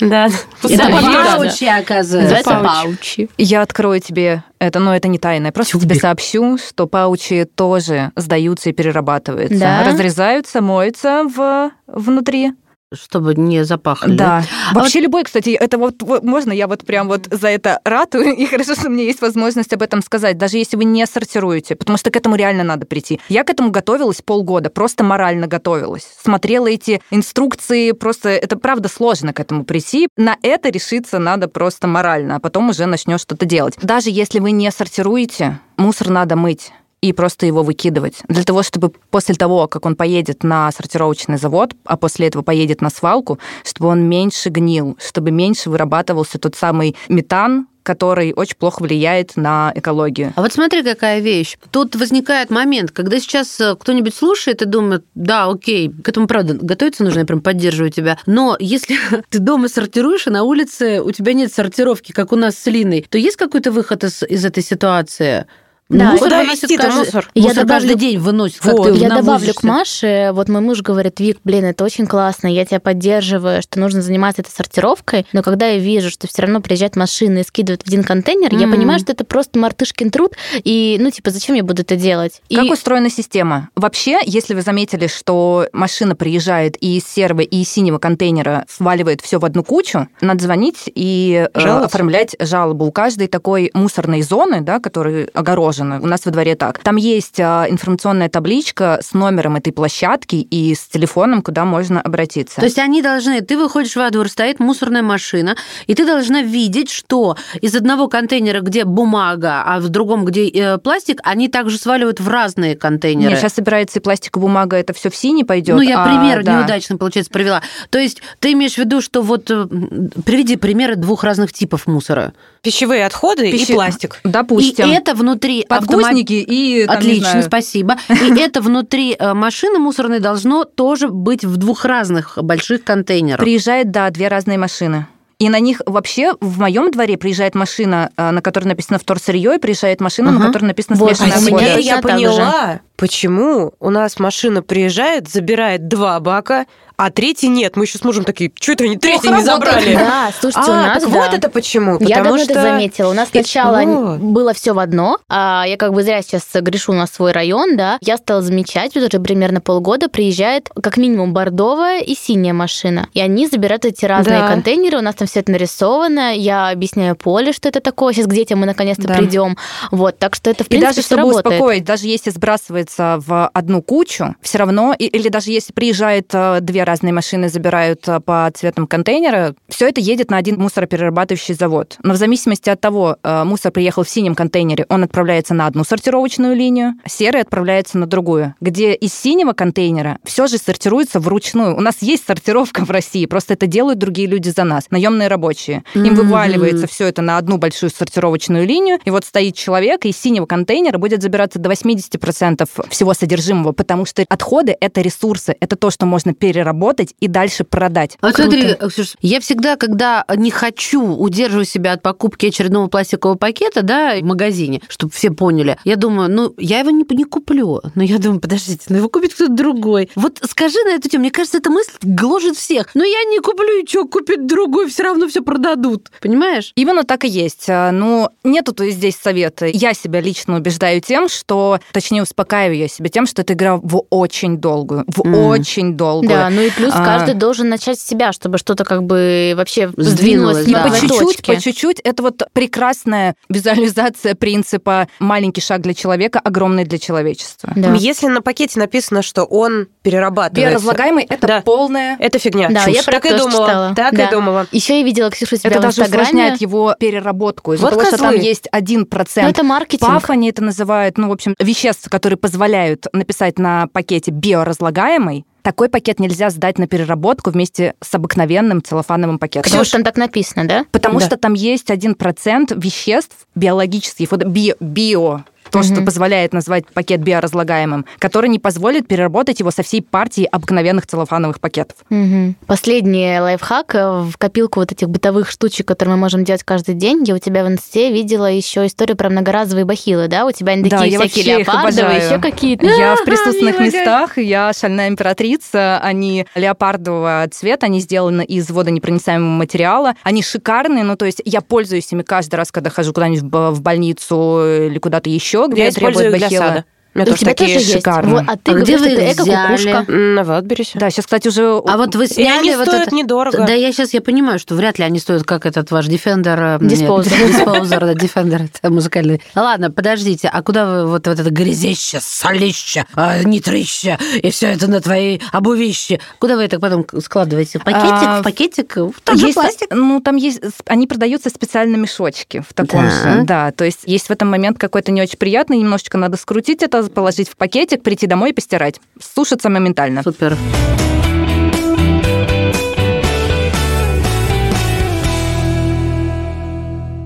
Да, это паучи, оказывается. Паучи. Я открою тебе это, но это не тайна. Я просто Чуби. тебе сообщу, что паучи тоже сдаются и перерабатываются. Да? Разрезаются, моются в... внутри. Чтобы не запахли. Да. А вообще вот... любой, кстати, это вот, вот можно я вот прям вот за это ратую, и хорошо, что у меня есть возможность об этом сказать, даже если вы не сортируете, потому что к этому реально надо прийти. Я к этому готовилась полгода, просто морально готовилась. Смотрела эти инструкции, просто это правда сложно к этому прийти. На это решиться надо просто морально, а потом уже начнешь что-то делать. Даже если вы не сортируете, мусор надо мыть. И просто его выкидывать. Для того, чтобы после того, как он поедет на сортировочный завод, а после этого поедет на свалку, чтобы он меньше гнил, чтобы меньше вырабатывался тот самый метан, который очень плохо влияет на экологию. А вот смотри, какая вещь. Тут возникает момент, когда сейчас кто-нибудь слушает и думает, да, окей, к этому, правда, готовиться нужно, я прям поддерживаю тебя, но если ты дома сортируешь, а на улице у тебя нет сортировки, как у нас с Линой, то есть какой-то выход из, из этой ситуации? Да. Мусор выносит каждый... мусор? Я мусор добавлю... каждый день выносит. Вот. Я добавлю к Маше, вот мой муж говорит, Вик, блин, это очень классно, я тебя поддерживаю, что нужно заниматься этой сортировкой, но когда я вижу, что все равно приезжают машины и скидывают в один контейнер, mm-hmm. я понимаю, что это просто мартышкин труд, и, ну, типа, зачем я буду это делать? И... Как устроена система? Вообще, если вы заметили, что машина приезжает и из серого, и из синего контейнера сваливает все в одну кучу, надо звонить и Жаловаться. оформлять жалобу. У каждой такой мусорной зоны, да, которая огорожена, у нас во дворе так. Там есть информационная табличка с номером этой площадки и с телефоном, куда можно обратиться. То есть они должны... Ты выходишь во двор, стоит мусорная машина, и ты должна видеть, что из одного контейнера, где бумага, а в другом, где пластик, они также сваливают в разные контейнеры. Нет, сейчас собирается и пластик, и бумага, это все в синий пойдет. Ну, я а, пример да. неудачно, получается, привела. То есть ты имеешь в виду, что вот... Приведи примеры двух разных типов мусора. Пищевые отходы Пище... и пластик. Допустим. И это внутри... Подгузники автомат... и... Там, Отлично, спасибо. И это внутри машины мусорной должно тоже быть в двух разных больших контейнерах. Приезжает, да, две разные машины. И на них вообще в моем дворе приезжает машина, на которой написано вторсырье, и приезжает машина, угу. на которой написано смешанное отходы. А я поняла... Почему у нас машина приезжает, забирает два бака, а третий нет? Мы еще с мужем такие, что это они третий не забрали? Да, слушайте, а, у нас, так да. Вот это почему. Я Потому давно что... это заметила. У нас сначала вот. было все в одно. А я как бы зря сейчас грешу на свой район, да. Я стала замечать, вот уже примерно полгода приезжает как минимум бордовая и синяя машина. И они забирают эти разные да. контейнеры. У нас там все это нарисовано. Я объясняю Поле, что это такое. Сейчас к детям мы наконец-то да. придем. Вот, так что это, в принципе, и даже, чтобы работает. Успокоить, даже если сбрасывается в одну кучу, все равно, или даже если приезжает две разные машины, забирают по цветам контейнера, все это едет на один мусороперерабатывающий завод. Но в зависимости от того, мусор приехал в синем контейнере, он отправляется на одну сортировочную линию, серый отправляется на другую, где из синего контейнера все же сортируется вручную. У нас есть сортировка в России, просто это делают другие люди за нас, наемные рабочие. Им mm-hmm. вываливается все это на одну большую сортировочную линию, и вот стоит человек, и из синего контейнера будет забираться до восемьдесят процентов всего содержимого, потому что отходы — это ресурсы, это то, что можно переработать и дальше продать. А смотри, Ксюш, я всегда, когда не хочу, удерживаю себя от покупки очередного пластикового пакета, да, в магазине, чтобы все поняли, я думаю, ну, я его не, не куплю. Но я думаю, подождите, ну, его купит кто-то другой. Вот скажи на эту тему, мне кажется, эта мысль гложет всех. Ну, я не куплю, и что, купит другой, все равно все продадут. Понимаешь? Именно так и есть. Но нету здесь совета. Я себя лично убеждаю тем, что, точнее, успокаиваю я себя тем, что это игра в очень долгую, в mm. очень долгую. Да, ну и плюс а... каждый должен начать с себя, чтобы что-то как бы вообще сдвинулось. Да. И по чуть-чуть, по чуть-чуть, это вот прекрасная визуализация принципа маленький шаг для человека, огромный для человечества. Да. Если на пакете написано, что он перерабатывается. Биоразлагаемый, это да. полная... Это фигня. Да, чушь. Я так и думала. Так да. и думала. Еще я видела, Ксюша, у тебя это в Инстаграме. Это даже усложняет его переработку. Из-за вот того, козлы. Что там есть один процент. Ну, это маркетинг. Паф, они это называют, ну, в общем, веществ, которые позволяют написать на пакете «биоразлагаемый». Такой пакет нельзя сдать на переработку вместе с обыкновенным целлофановым пакетом. Потому что там так написано, да? Потому да. что там есть один процент веществ биологических, вот би, био, то, mm-hmm. что позволяет назвать пакет биоразлагаемым, который не позволит переработать его со всей партией обыкновенных целлофановых пакетов. Mm-hmm. Последний лайфхак в копилку вот этих бытовых штучек, которые мы можем делать каждый день. Я у тебя в инсте видела еще историю про многоразовые бахилы, да? У тебя они такие да, я всякие леопардовые, еще какие-то. Я в присутственных местах, я шальная императрица, они леопардового цвета, они сделаны из водонепроницаемого материала, они шикарные, ну то есть я пользуюсь ими каждый раз, когда хожу куда-нибудь в больницу или куда-то еще, где я требуют бахила. У меня у тоже такие тоже шикарные. Есть. А ты а где говоришь, вы это эко-кукушка? На Ватберисе. Да, сейчас, кстати, уже... А вот вы сняли... И они вот стоят это... недорого. Да, я сейчас я понимаю, что вряд ли они стоят, как этот ваш Defender... Диспоузер. Диспоузер, да, Defender, это музыкальный. Ладно, подождите, а куда вы вот, вот это грязище, солище, нитрище, и все это на твоей обувище? Куда вы это потом складываете? В пакетик? А, в пакетик? В тот же пластик? Ну, там есть... Они продаются специально мешочки в таком да. же. Да, то есть есть в этом момент какой-то не очень приятный, немножечко надо скрутить это, положить в пакетик, прийти домой и постирать. Сушится моментально. Супер.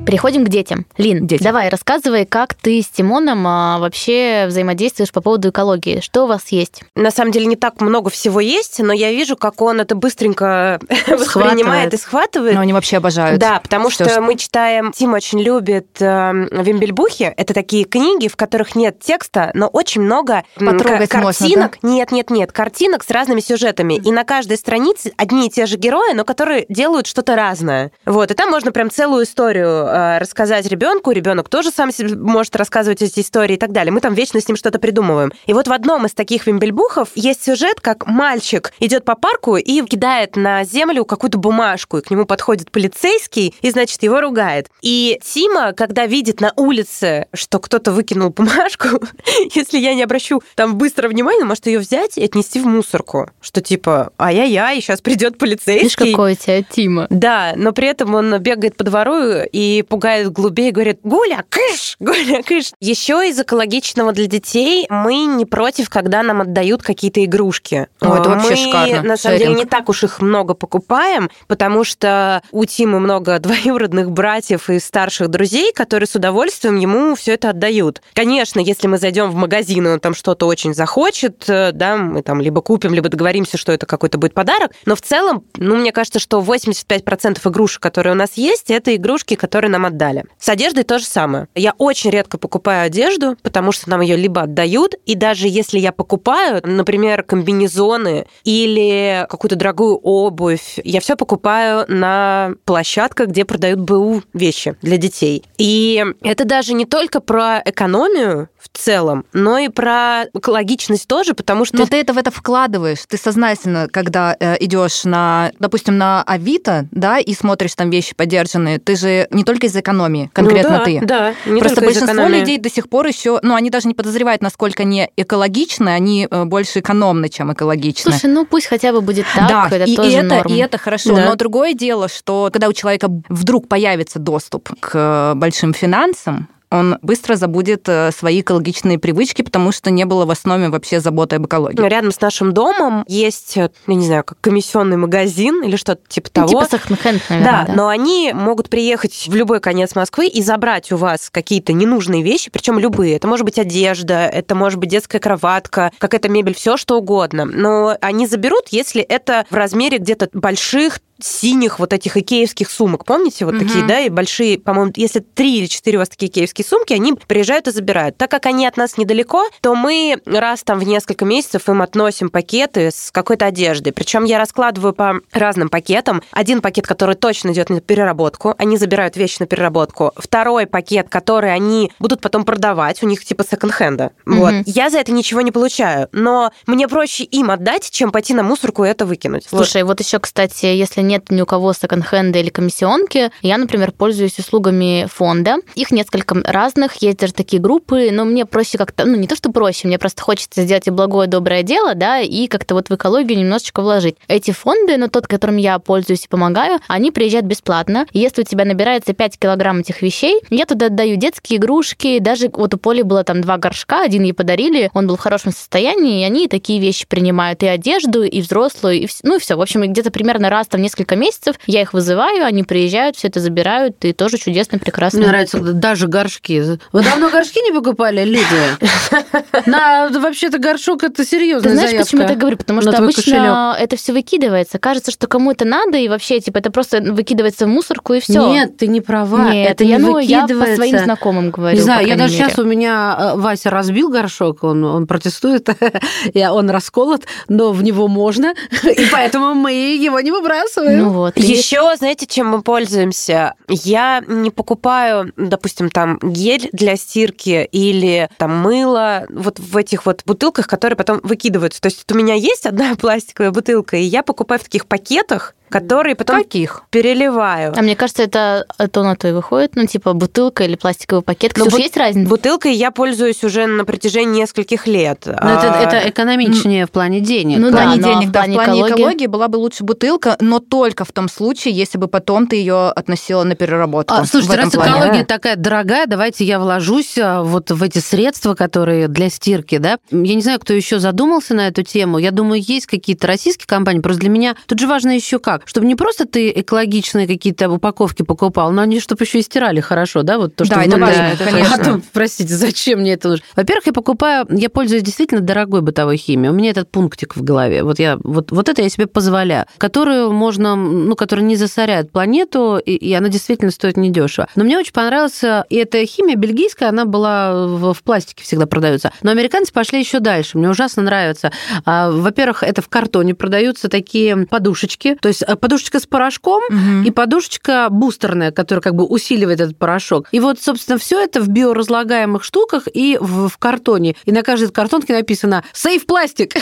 Переходим к детям. Лин, Дети. Давай, рассказывай, как ты с Тимоном а, вообще взаимодействуешь по поводу экологии. Что у вас есть? На самом деле не так много всего есть, но я вижу, как он это быстренько воспринимает и схватывает. Но они вообще обожают. Да, потому что, что мы читаем... Тима очень любит э, «Вимбельбухи». Это такие книги, в которых нет текста, но очень много Потрогать к- картинок. Нет-нет-нет, да? Картинок с разными сюжетами. И на каждой странице одни и те же герои, но которые делают что-то разное. Вот, и там можно прям целую историю рассказать ребенку, ребенок тоже сам может рассказывать эти истории и так далее. Мы там вечно с ним что-то придумываем. И вот в одном из таких вимбельбухов есть сюжет, как мальчик идет по парку и кидает на землю какую-то бумажку, и к нему подходит полицейский, и, значит, его ругает. И Тима, когда видит на улице, что кто-то выкинул бумажку, если я не обращу там быстро внимания, может ее взять и отнести в мусорку. Что типа, ай-яй-яй, сейчас придет полицейский. Видишь, какой у тебя Тима. Да, но при этом он бегает по двору и пугает голубей, говорит, Гуля, кыш, Гуля, кыш. Еще из экологичного для детей мы не против, когда нам отдают какие-то игрушки. О, это вообще мы, шикарно. На самом Шеринг. деле, не так уж их много покупаем, потому что у Тимы много двоюродных братьев и старших друзей, которые с удовольствием ему все это отдают. Конечно, если мы зайдем в магазин, и он там что-то очень захочет, да, мы там либо купим, либо договоримся, что это какой-то будет подарок, но в целом, ну, мне кажется, что восемьдесят пять процентов игрушек, которые у нас есть, это игрушки, которые нам отдали. С одеждой то же самое. Я очень редко покупаю одежду, потому что нам ее либо отдают, и даже если я покупаю, например, комбинезоны или какую-то дорогую обувь, я все покупаю на площадках, где продают БУ вещи для детей. И это даже не только про экономию в целом, но и про экологичность тоже, потому что... Но ты это в это вкладываешь. Ты сознательно, когда э, идешь на, допустим, на Авито, да, и смотришь там вещи подержанные, ты же не только из экономии, конкретно ну, да, ты. Да, не Просто только большинство из экономии. людей до сих пор еще, ну, они даже не подозревают, насколько они экологичны, они больше экономны, чем экологичны. Слушай, ну пусть хотя бы будет так, да, это и тоже это, норм. И это хорошо. Да. Но другое дело, что когда у человека вдруг появится доступ к большим финансам, он быстро забудет свои экологичные привычки, потому что не было в основе вообще заботы об экологии. Рядом с нашим домом есть, я не знаю, как комиссионный магазин или что-то типа того. Типа секонд-хенд, наверное. Да, да, но они могут приехать в любой конец Москвы и забрать у вас какие-то ненужные вещи, причем любые. Это может быть одежда, это может быть детская кроватка, какая-то мебель, все что угодно. Но они заберут, если это в размере где-то больших, синих вот этих икеевских сумок. Помните, вот угу. такие, да, и большие, по-моему, если три или четыре у вас такие икеевские сумки, они приезжают и забирают. Так как они от нас недалеко, то мы раз там в несколько месяцев им относим пакеты с какой-то одеждой. Причем я раскладываю по разным пакетам. Один пакет, который точно идет на переработку, они забирают вещи на переработку. Второй пакет, который они будут потом продавать, у них типа секонд-хенда. Угу. Вот. Я за это ничего не получаю, но мне проще им отдать, чем пойти на мусорку и это выкинуть. Слушай, вот, вот еще, кстати, если нет ни у кого секонд-хенда или комиссионки. Я, например, пользуюсь услугами фонда. Их несколько разных, есть даже такие группы, но мне проще как-то... Ну, не то, что проще, мне просто хочется сделать и благое, доброе дело, да, и как-то вот в экологию немножечко вложить. Эти фонды, ну, тот, которым я пользуюсь и помогаю, они приезжают бесплатно. Если у тебя набирается пять килограмм этих вещей, я туда отдаю детские игрушки, даже вот у Поли было там два горшка, один ей подарили, он был в хорошем состоянии, и они такие вещи принимают, и одежду, и взрослую, и вс... ну, и все. В общем, где-то примерно раз там несколько несколько месяцев, я их вызываю, они приезжают, все это забирают, и тоже чудесно, прекрасно. Мне нравится, даже горшки. Вы давно горшки не покупали, Лидия? Вообще-то горшок, это серьезная заявка. Ты знаешь, почему я так говорю? Потому что обычно это все выкидывается. Кажется, что кому это надо, и вообще, типа, это просто выкидывается в мусорку, и все. Нет, ты не права. Это не выкидывается. Я по своим знакомым говорю, не знаю, я даже сейчас, у меня Вася разбил горшок, он протестует, он расколот, но в него можно, и поэтому мы его не выбрасываем. Ну, вот. Еще, знаете, чем мы пользуемся? Я не покупаю, допустим, там гель для стирки или там мыло вот в этих вот бутылках, которые потом выкидываются. То есть вот у меня есть одна пластиковая бутылка, и я покупаю в таких пакетах, которые потом Каких? переливаю. А мне кажется, это то на то и выходит, ну, типа бутылка или пластиковый пакет. Ксюш, бут... есть разница? Бутылкой я пользуюсь уже на протяжении нескольких лет. Но а... это, это экономичнее м... в плане денег. Ну, в плане да, денег, в да, плане в плане экологии... экологии была бы лучше бутылка, но только в том случае, если бы потом ты ее относила на переработку. А, слушайте, раз плане. экология такая дорогая, давайте я вложусь вот в эти средства, которые для стирки, да? Я не знаю, кто еще задумался на эту тему. Я думаю, есть какие-то российские компании. Просто для меня тут же важно еще как. Чтобы не просто ты экологичные какие-то упаковки покупал, но они чтобы еще и стирали хорошо, да? Вот то, что да, это важно. Да, это, конечно. А то, простите, зачем мне это нужно? Во-первых, я покупаю, я пользуюсь действительно дорогой бытовой химией. У меня этот пунктик в голове. Вот, я, вот, вот это я себе позволяю. Которую можно, ну, которая не засоряет планету, и, и она действительно стоит недешево. Но мне очень понравилась, и эта химия бельгийская, она была в, в пластике всегда продается. Но американцы пошли еще дальше. Мне ужасно нравится. Во-первых, это в картоне продаются такие подушечки, то есть подушечка с порошком угу. и подушечка бустерная, которая как бы усиливает этот порошок. И вот, собственно, все это в биоразлагаемых штуках и в, в картоне. И на каждой картонке написано «Save пластик».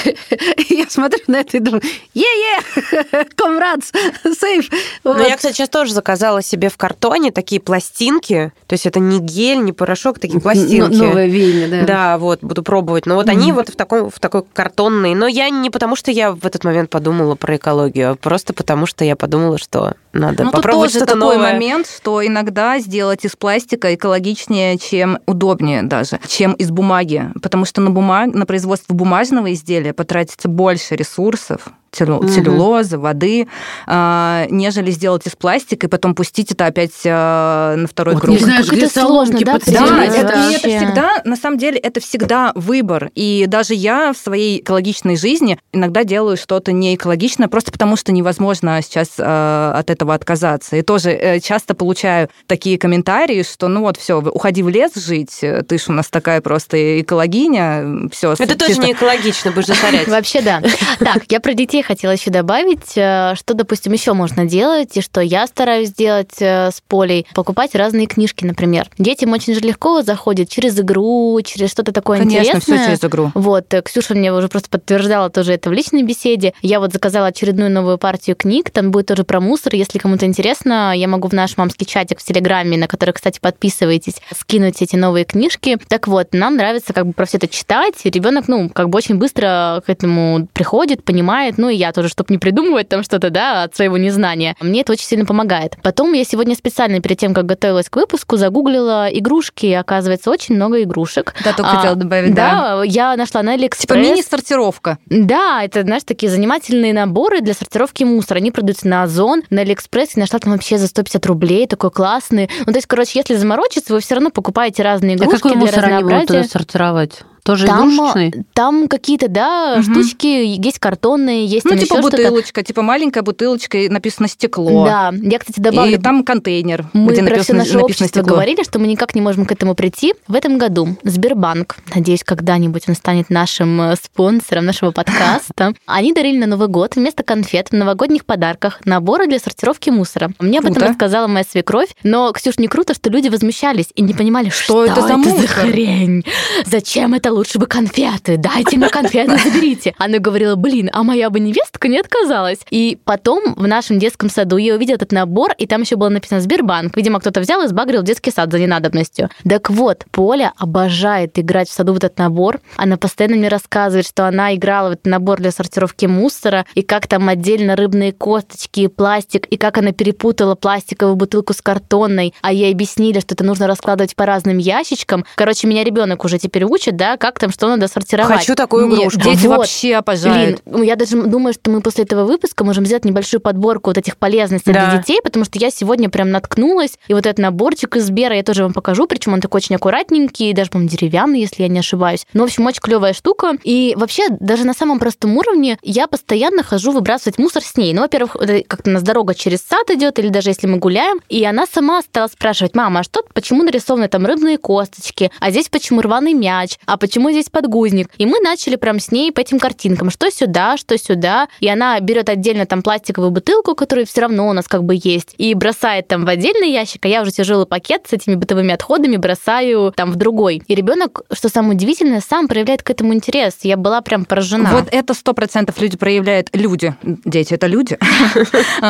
Я смотрю на это и думаю «Е-е! Комрадс! Save!» Я, кстати, сейчас тоже заказала себе в картоне такие пластинки. То есть это не гель, не порошок, такие пластинки. Новое веяние, да. Да, вот, буду пробовать. Но вот они вот в такой картонной. Но я не потому, что я в этот момент подумала про экологию, а просто потому что я подумала, что надо ну, попробовать что-то такой новое. Момент, что иногда сделать из пластика экологичнее, чем удобнее даже, чем из бумаги. Потому что на, бумаг... на производство бумажного изделия потратится больше ресурсов, целлюлозы, mm-hmm. воды, э, нежели сделать из пластика и потом пустить это опять э, на второй вот круг. Не знаешь, как где это сложно, да? Да, это, и это всегда, на самом деле, это всегда выбор. И даже я в своей экологичной жизни иногда делаю что-то неэкологичное, просто потому что невозможно сейчас э, от этого этого отказаться. И тоже часто получаю такие комментарии, что ну вот, все, уходи в лес жить, ты ж у нас такая просто экологиня, все. Это чисто... тоже не экологично, будешь засорять. Вообще, да. Так, я про детей хотела еще добавить, что, допустим, еще можно делать, и что я стараюсь делать с Полей, покупать разные книжки, например. Детям очень же легко заходит через игру, через что-то такое интересное. Конечно, все через игру. Вот, Ксюша мне уже просто подтверждала тоже это в личной беседе. Я вот заказала очередную новую партию книг, там будет тоже про мусор. Если кому-то интересно, я могу в наш мамский чатик в Телеграме, на который, кстати, подписывайтесь, скинуть эти новые книжки. Так вот, нам нравится как бы про все это читать, и ребенок, ну, как бы очень быстро к этому приходит, понимает, ну, и я тоже, чтобы не придумывать там что-то, да, от своего незнания. Мне это очень сильно помогает. Потом я сегодня специально, перед тем, как готовилась к выпуску, загуглила игрушки, оказывается, очень много игрушек. Да, только а, хотела добавить, да. Да, я нашла на Алиэкспресс. Типа мини-сортировка. Да, это, знаешь, такие занимательные наборы для сортировки мусора. Они продаются на Озон, на Алиэкспресс, и нашла там вообще за сто пятьдесят рублей, такой классный. Ну, то есть, короче, если заморочиться, вы все равно покупаете разные игрушки. А какой мусор они будут туда сортировать? Тоже там, игрушечный? Там какие-то, да, угу. штучки, есть картонные, есть ну, там типа еще что-то. Ну, типа бутылочка, типа маленькая бутылочка, и написано «стекло». Да, я, кстати, добавлю... И там контейнер, мы где написано, написано «стекло». Мы про все наше общество говорили, что мы никак не можем к этому прийти. В этом году Сбербанк, надеюсь, когда-нибудь он станет нашим спонсором нашего подкаста, они дарили на Новый год вместо конфет в новогодних подарках наборы для сортировки мусора. Мне об этом рассказала моя свекровь, но, Ксюш, не круто, что люди возмущались и не понимали, что это за хрень, зачем это лучше бы конфеты, дайте мне конфеты, заберите. Она говорила, блин, а моя бы невестка не отказалась. И потом в нашем детском саду я увидела этот набор, и там еще было написано «Сбербанк». Видимо, кто-то взял и сбагрил детский сад за ненадобностью. Так вот, Поля обожает играть в саду в этот набор. Она постоянно мне рассказывает, что она играла в этот набор для сортировки мусора, и как там отдельно рыбные косточки и пластик, и как она перепутала пластиковую бутылку с картонной, а ей объяснили, что это нужно раскладывать по разным ящичкам. Короче, меня ребенок уже теперь учит, да, как там, что надо сортировать. Хочу такую игрушку. Нет, дети вот. Вообще обожают. Лин, я даже думаю, что мы после этого выпуска можем взять небольшую подборку вот этих полезностей да. для детей, потому что я сегодня прям наткнулась. И вот этот наборчик из Сбера я тоже вам покажу, причем он такой очень аккуратненький, даже, по-моему, деревянный, если я не ошибаюсь. Ну, в общем, очень клевая штука. И вообще, даже на самом простом уровне я постоянно хожу выбрасывать мусор с ней. Ну, во-первых, как-то у нас дорога через сад идет, или даже если мы гуляем. И она сама стала спрашивать, мама, а что, почему нарисованы там рыбные косточки? А здесь почему рваный мяч? А почему Почему здесь подгузник? И мы начали прям с ней по этим картинкам. Что сюда, что сюда. И она берет отдельно там пластиковую бутылку, которая все равно у нас как бы есть, и бросает там в отдельный ящик, а я уже тяжелый пакет с этими бытовыми отходами бросаю там в другой. И ребенок, что самое удивительное, сам проявляет к этому интерес. Я была прям поражена. Вот это сто процентов люди проявляют. Люди, дети, это люди,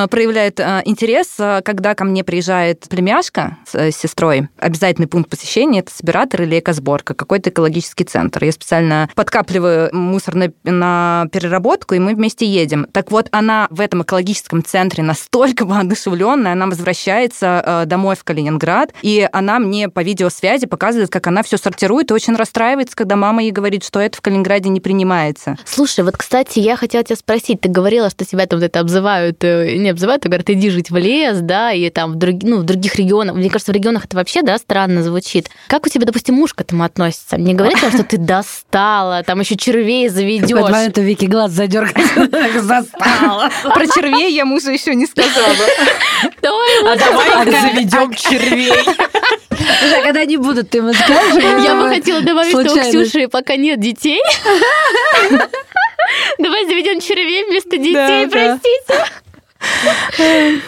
проявляют интерес. Когда ко мне приезжает племяшка с сестрой, обязательный пункт посещения – это собиратор или экосборка, какой-то экологический центр. Центр. Я специально подкапливаю мусор на, на переработку, и мы вместе едем. Так вот, она в этом экологическом центре настолько воодушевленная, она возвращается домой в Калининград, и она мне по видеосвязи показывает, как она все сортирует, и очень расстраивается, когда мама ей говорит, что это в Калининграде не принимается. Слушай, вот, кстати, я хотела тебя спросить, ты говорила, что тебя там вот это обзывают, не обзывают, а говорят, иди жить в лес, да, и там в, друг, ну, в других регионах. Мне кажется, в регионах это вообще, да, странно звучит. Как у тебя, допустим, муж к этому относится? Мне говорят, что ты достала, там еще червей заведешь. В этот момент у Вики глаз задергает. Застала. Про червей я мужа еще не сказала. А давай заведем червей. Уже когда они будут, ты ему скажешь. Я бы хотела добавить, что у Ксюши пока нет детей. Давай заведем червей вместо детей, простите.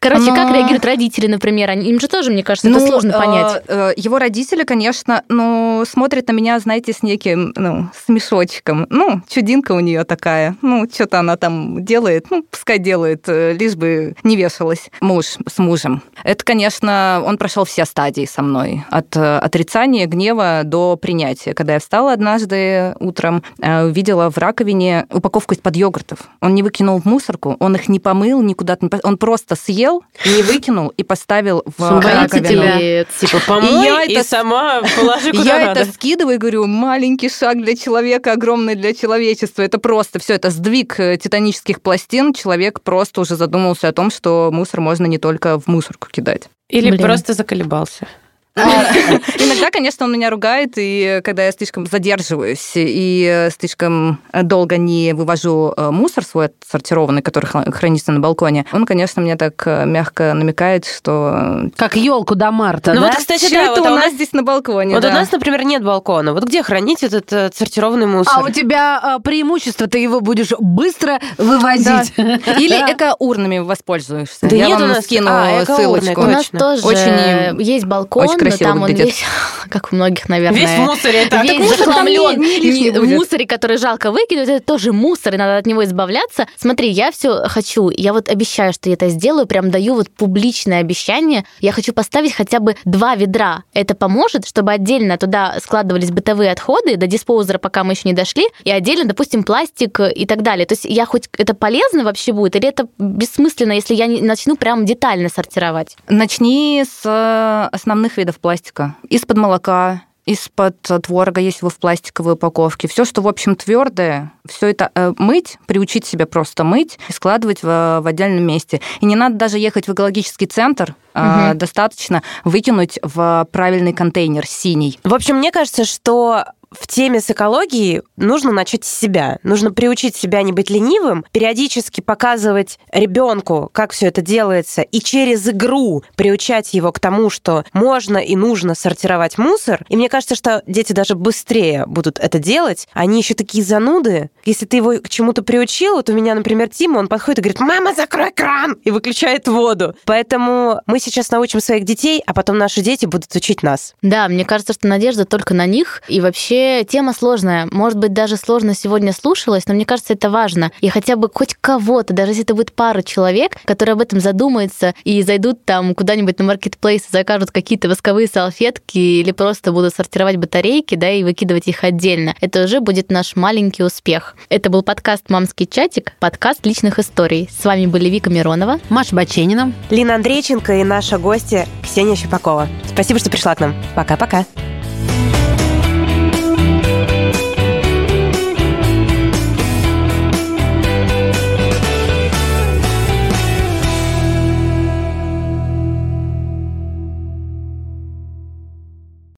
Короче, Но... как реагируют родители, например? Им же тоже, мне кажется, ну, это сложно понять. Э, его родители, конечно, ну, смотрят на меня, знаете, с неким ну, смешочком. Ну, чудинка у нее такая. Ну, что-то она там делает. Ну, пускай делает, лишь бы не вешалась. Муж с мужем. Это, конечно, он прошел все стадии со мной. От отрицания, гнева до принятия. Когда я встала однажды утром, увидела в раковине упаковку из-под йогуртов. Он не выкинул в мусорку, он их не помыл, никуда не... Он просто съел, не выкинул и поставил в раковину. Типа, помой и, и это... сама положи куда я надо. Я это скидываю и говорю, маленький шаг для человека, огромный для человечества. Это просто все, это сдвиг титанических пластин. Человек просто уже задумался о том, что мусор можно не только в мусорку кидать. Или Блин. просто заколебался. Иногда, конечно, он меня ругает, и когда я слишком задерживаюсь и слишком долго не вывожу мусор свой отсортированный, который хранится на балконе, он, конечно, мне так мягко намекает, что... Как елку до марта, ну, да? Ну вот, кстати, да, вот у нас здесь на балконе. Вот да. У нас, например, нет балкона. Вот где хранить этот отсортированный мусор? А у тебя преимущество, ты его будешь быстро вывозить. Да. Или да. Эко-урнами воспользуешься. Да я нет, вам у нас... скину а, ссылочку. У нас тоже очень... есть балкон, очень но там выглядит. Он весь, как у многих, наверное... Весь в мусоре. Это. Весь мусор захламлён. Не, не в мусоре, который жалко выкидывать, это тоже мусор, и надо от него избавляться. Смотри, я все хочу, я вот обещаю, что я это сделаю, прям даю вот публичное обещание. Я хочу поставить хотя бы два ведра. Это поможет, чтобы отдельно туда складывались бытовые отходы до диспоузера, пока мы еще не дошли, и отдельно, допустим, пластик и так далее. То есть я хоть это полезно вообще будет, или это бессмысленно, если я не начну прям детально сортировать? Начни с основных видов пластика. Из-под молока, из-под творога, если вы в пластиковой упаковке. Все, что, в общем, твердое, все это э, мыть, приучить себя просто мыть и складывать в, в отдельном месте. И не надо даже ехать в экологический центр, э, угу. достаточно выкинуть в правильный контейнер синий. В общем, мне кажется, что... В теме с экологией нужно начать с себя. Нужно приучить себя не быть ленивым, периодически показывать ребенку, как все это делается, и через игру приучать его к тому, что можно и нужно сортировать мусор. И мне кажется, что дети даже быстрее будут это делать. Они еще такие зануды. Если ты его к чему-то приучил, вот у меня, например, Тима, он подходит и говорит: «Мама, закрой кран!» и выключает воду. Поэтому мы сейчас научим своих детей, а потом наши дети будут учить нас. Да, мне кажется, что надежда только на них, и вообще тема сложная. Может быть, даже сложно сегодня слушалась, но мне кажется, это важно. И хотя бы хоть кого-то, даже если это будет пара человек, которые об этом задумаются и зайдут там куда-нибудь на маркетплейс и закажут какие-то восковые салфетки или просто будут сортировать батарейки, да, и выкидывать их отдельно. Это уже будет наш маленький успех. Это был подкаст «Мамский чатик», подкаст личных историй. С вами были Вика Миронова, Маша Баченина, Лина Андрейченко и наша гостья Ксения Щепакова. Спасибо, что пришла к нам. Пока-пока.